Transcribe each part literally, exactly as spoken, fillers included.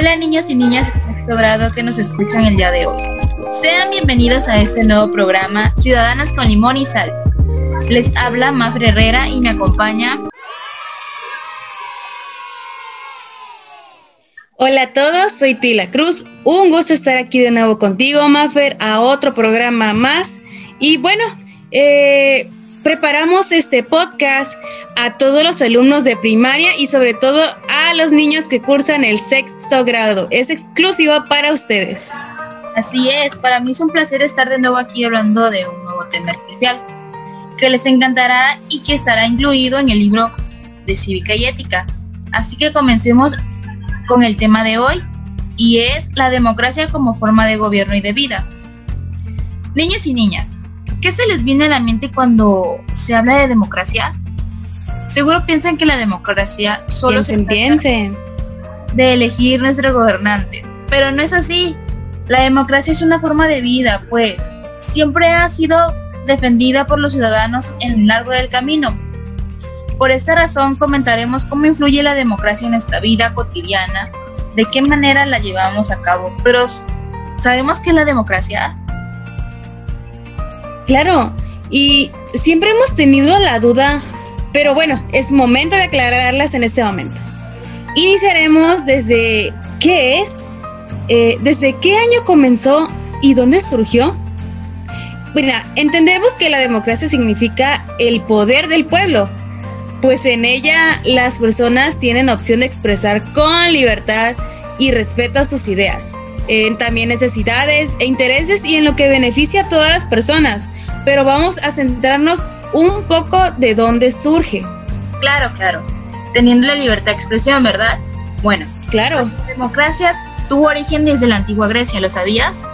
Hola niños y niñas de sexto grado que nos escuchan el día de hoy. Sean bienvenidos a este nuevo programa Ciudadanas con Limón y Sal. Les habla Mafer Herrera y me acompaña... Hola a todos, soy Tila Cruz. Un gusto estar aquí de nuevo contigo, Mafer, a otro programa más. Y bueno, eh... preparamos este podcast a todos los alumnos de primaria y sobre todo a los niños que cursan el sexto grado. Es exclusivo para ustedes. Así es, para mí es un placer estar de nuevo aquí hablando de un nuevo tema especial que les encantará y que estará incluido en el libro de Cívica y Ética. Así que comencemos con el tema de hoy, y es la democracia como forma de gobierno y de vida. Niños y niñas, ¿qué se les viene a la mente cuando se habla de democracia? Seguro piensan que la democracia solo piensen, se piensen. de elegir nuestro gobernante, pero no es así. La democracia es una forma de vida, pues siempre ha sido defendida por los ciudadanos en lo largo del camino. Por esta razón comentaremos cómo influye la democracia en nuestra vida cotidiana, de qué manera la llevamos a cabo. Pero ¿sabemos qué es la democracia? Claro, y siempre hemos tenido la duda, pero bueno, es momento de aclararlas en este momento. Iniciaremos desde qué es, eh, desde qué año comenzó y dónde surgió. Mira, entendemos que la democracia significa el poder del pueblo, pues en ella las personas tienen opción de expresar con libertad y respeto a sus ideas, en también necesidades e intereses y en lo que beneficia a todas las personas. Pero vamos a centrarnos un poco de dónde surge. Claro, claro. Teniendo la libertad de expresión, ¿verdad? Bueno, claro. La democracia tuvo origen desde la antigua Grecia, ¿lo sabías?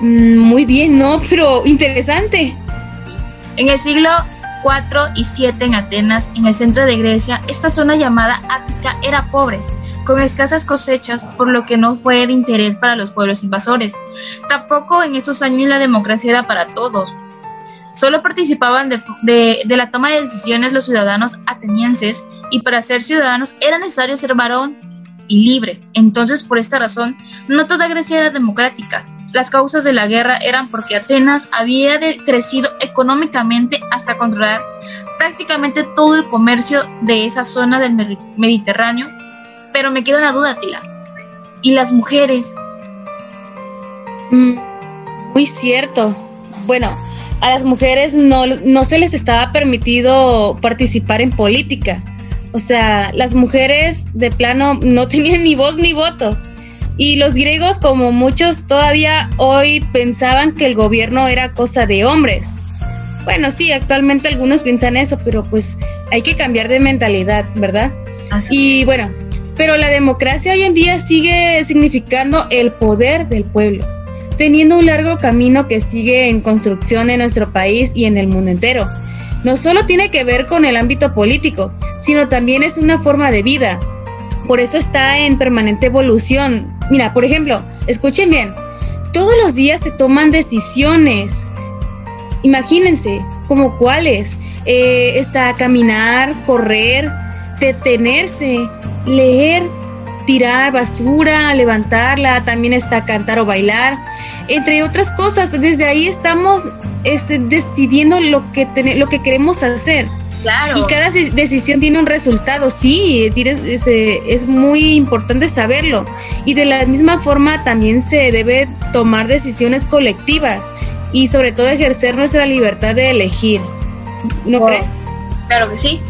Mm, muy bien, ¿no? Pero interesante. En el siglo cuatro y siete en Atenas, en el centro de Grecia, esta zona llamada Ática era pobre, con escasas cosechas, por lo que no fue de interés para los pueblos invasores. Tampoco en esos años la democracia era para todos. Solo participaban de, de, de la toma de decisiones los ciudadanos atenienses, y para ser ciudadanos era necesario ser varón y libre. Entonces, por esta razón, no toda Grecia era democrática. Las causas de la guerra eran porque Atenas había crecido económicamente hasta controlar prácticamente todo el comercio de esa zona del Mediterráneo. Pero me queda una duda, Tila. ¿Y las mujeres? Mm, muy cierto. Bueno, a las mujeres no, no se les estaba permitido participar en política. O sea, las mujeres de plano no tenían ni voz ni voto. Y los griegos, como muchos todavía hoy, pensaban que el gobierno era cosa de hombres. Bueno, sí, actualmente algunos piensan eso, pero pues hay que cambiar de mentalidad, ¿verdad? Así. Y bueno... pero la democracia hoy en día sigue significando el poder del pueblo, teniendo un largo camino que sigue en construcción en nuestro país y en el mundo entero. No solo tiene que ver con el ámbito político, sino también es una forma de vida. Por eso está en permanente evolución. Mira, por ejemplo, escuchen bien, todos los días se toman decisiones. Imagínense, ¿como cuáles? Eh, está caminar, correr, detenerse, leer, tirar basura, levantarla, también está cantar o bailar, entre otras cosas. Desde ahí estamos este, decidiendo lo que, ten, lo que queremos hacer. Claro. Y cada decisión tiene un resultado, sí, tiene, es, es muy importante saberlo. Y de la misma forma también se debe tomar decisiones colectivas y sobre todo ejercer nuestra libertad de elegir. ¿No wow. crees? Claro que sí.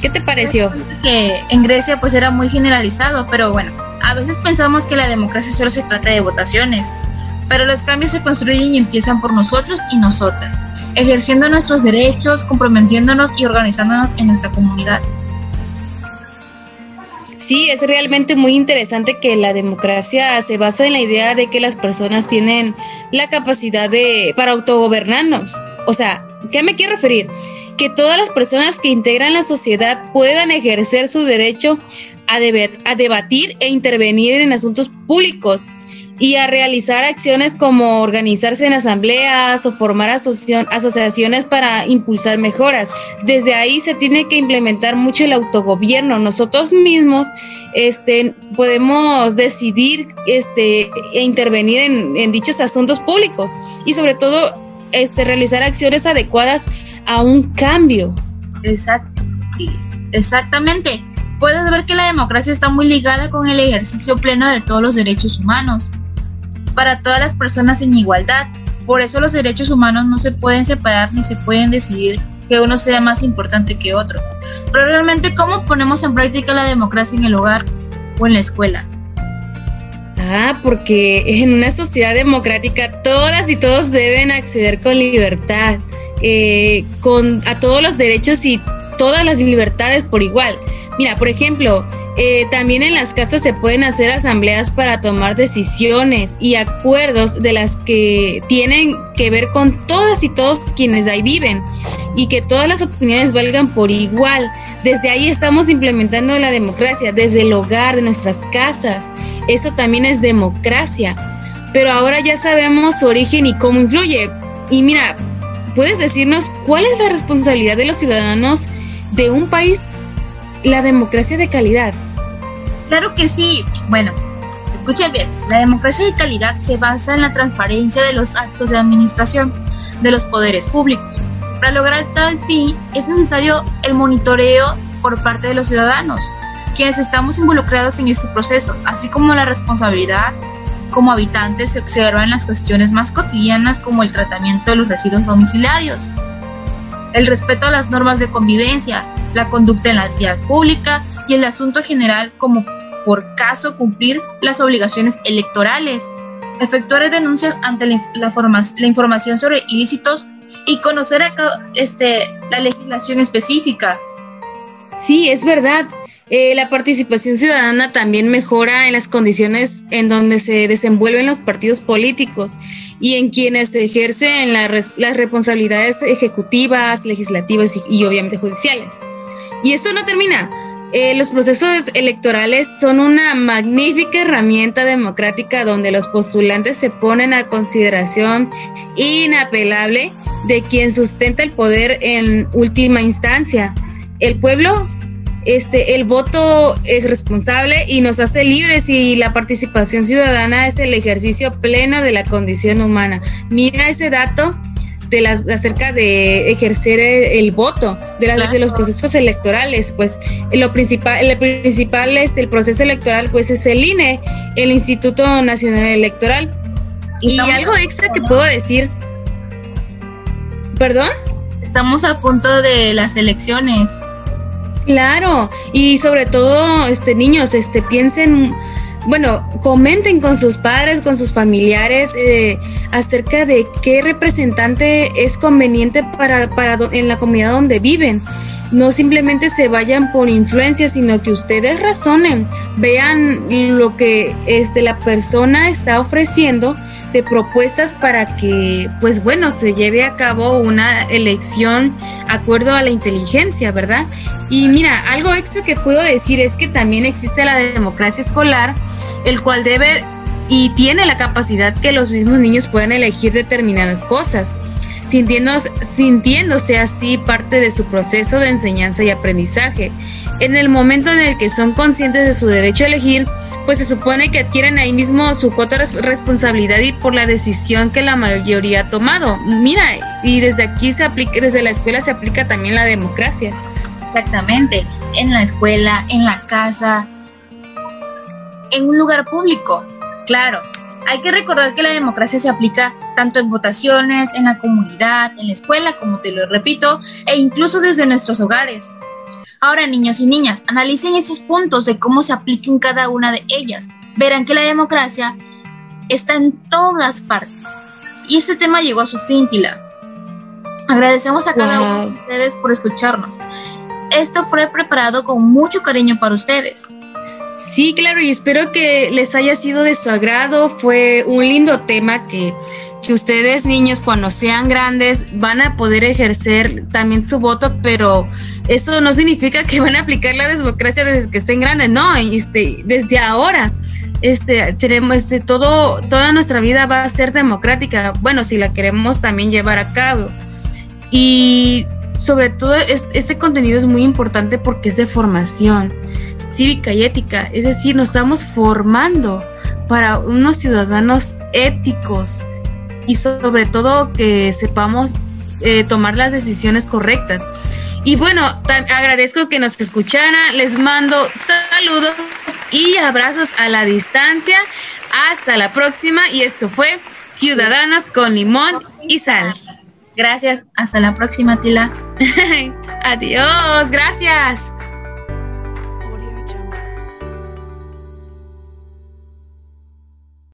¿Qué te pareció? Que en Grecia pues era muy generalizado, pero bueno, a veces pensamos que la democracia solo se trata de votaciones, pero los cambios se construyen y empiezan por nosotros y nosotras, ejerciendo nuestros derechos, comprometiéndonos y organizándonos en nuestra comunidad. Sí, es realmente muy interesante que la democracia se basa en la idea de que las personas tienen la capacidad de para autogobernarnos. O sea, ¿qué me quiero referir? Que todas las personas que integran la sociedad puedan ejercer su derecho a, debet, a debatir e intervenir en asuntos públicos, y a realizar acciones como organizarse en asambleas o formar asoci- asociaciones para impulsar mejoras. Desde ahí se tiene que implementar mucho el autogobierno. Nosotros mismos este, podemos decidir este, e intervenir en, en dichos asuntos públicos y sobre todo este, realizar acciones adecuadas a un cambio. Exacto, exactamente. Puedes ver que la democracia está muy ligada con el ejercicio pleno de todos los derechos humanos, para todas las personas en igualdad. Por eso los derechos humanos no se pueden separar ni se pueden decidir que uno sea más importante que otro. Pero realmente, ¿cómo ponemos en práctica la democracia en el hogar o en la escuela? Ah, porque en una sociedad democrática todas y todos deben acceder con libertad, eh, con, a todos los derechos y todas las libertades por igual. Mira, por ejemplo, eh, también en las casas se pueden hacer asambleas para tomar decisiones y acuerdos de las que tienen que ver con todas y todos quienes ahí viven y que todas las opiniones valgan por igual. Desde ahí estamos implementando la democracia, desde el hogar, de nuestras casas. Eso también es democracia. Pero ahora ya sabemos su origen y cómo influye. Y mira, ¿puedes decirnos cuál es la responsabilidad de los ciudadanos de un país? La democracia de calidad. Claro que sí. Bueno, escuchen bien. La democracia de calidad se basa en la transparencia de los actos de administración de los poderes públicos. Para lograr tal fin es necesario el monitoreo por parte de los ciudadanos, quienes estamos involucrados en este proceso, así como la responsabilidad como habitantes se observa en las cuestiones más cotidianas como el tratamiento de los residuos domiciliarios, el respeto a las normas de convivencia, la conducta en la vía pública y el asunto general como, por caso, cumplir las obligaciones electorales, efectuar denuncias ante la, la, forma, la información sobre ilícitos y conocer a, este, la legislación específica. Sí, es verdad. Eh, la participación ciudadana también mejora en las condiciones en donde se desenvuelven los partidos políticos y en quienes ejercen la res- las responsabilidades ejecutivas, legislativas y, y obviamente judiciales. Y esto no termina. Eh, los procesos electorales son una magnífica herramienta democrática donde los postulantes se ponen a consideración inapelable de quien sustenta el poder en última instancia. El pueblo... Este, el voto es responsable y nos hace libres, y la participación ciudadana es el ejercicio pleno de la condición humana. Mira ese dato de las, acerca de ejercer el voto, de, las, claro. de los procesos electorales. Pues lo principal, lo principal es el proceso electoral, pues es el I N E, el Instituto Nacional Electoral. Y, y algo extra punto, que ¿no? puedo decir. ¿Perdón? Estamos a punto de las elecciones. Claro, y sobre todo, este, niños, este, piensen, bueno, comenten con sus padres, con sus familiares eh, acerca de qué representante es conveniente para, para do- en la comunidad donde viven. No simplemente se vayan por influencia, sino que ustedes razonen, vean lo que este, la persona está ofreciendo de propuestas para que, pues bueno, se lleve a cabo una elección acuerdo a la inteligencia, ¿verdad? Y mira, algo extra que puedo decir es que también existe la democracia escolar, el cual debe y tiene la capacidad que los mismos niños puedan elegir determinadas cosas, sintiéndose, sintiéndose así parte de su proceso de enseñanza y aprendizaje. En el momento en el que son conscientes de su derecho a elegir, pues se supone que adquieren ahí mismo su cuota de responsabilidad y por la decisión que la mayoría ha tomado. Mira, y desde aquí se aplica, desde la escuela se aplica también la democracia. Exactamente, en la escuela, en la casa, en un lugar público. Claro, hay que recordar que la democracia se aplica tanto en votaciones, en la comunidad, en la escuela, como te lo repito, e incluso desde nuestros hogares. Ahora, niños y niñas, analicen esos puntos de cómo se aplican cada una de ellas. Verán que la democracia está en todas partes. Y este tema llegó a su fin, Tila. Agradecemos a cada wow. uno de ustedes por escucharnos. Esto fue preparado con mucho cariño para ustedes. Sí, claro, y espero que les haya sido de su agrado. Fue un lindo tema que... que ustedes, niños, cuando sean grandes van a poder ejercer también su voto, pero eso no significa que van a aplicar la democracia desde que estén grandes, no, este, desde ahora este tenemos este todo toda nuestra vida va a ser democrática, bueno, si la queremos también llevar a cabo. Y sobre todo este, este contenido es muy importante porque es de formación cívica y ética, es decir, nos estamos formando para unos ciudadanos éticos y sobre todo que sepamos eh, tomar las decisiones correctas. Y bueno, agradezco que nos escucharan, les mando saludos y abrazos a la distancia. Hasta la próxima, y esto fue Ciudadanas con Limón y Sal. Gracias, hasta la próxima, Tila. Adiós, gracias.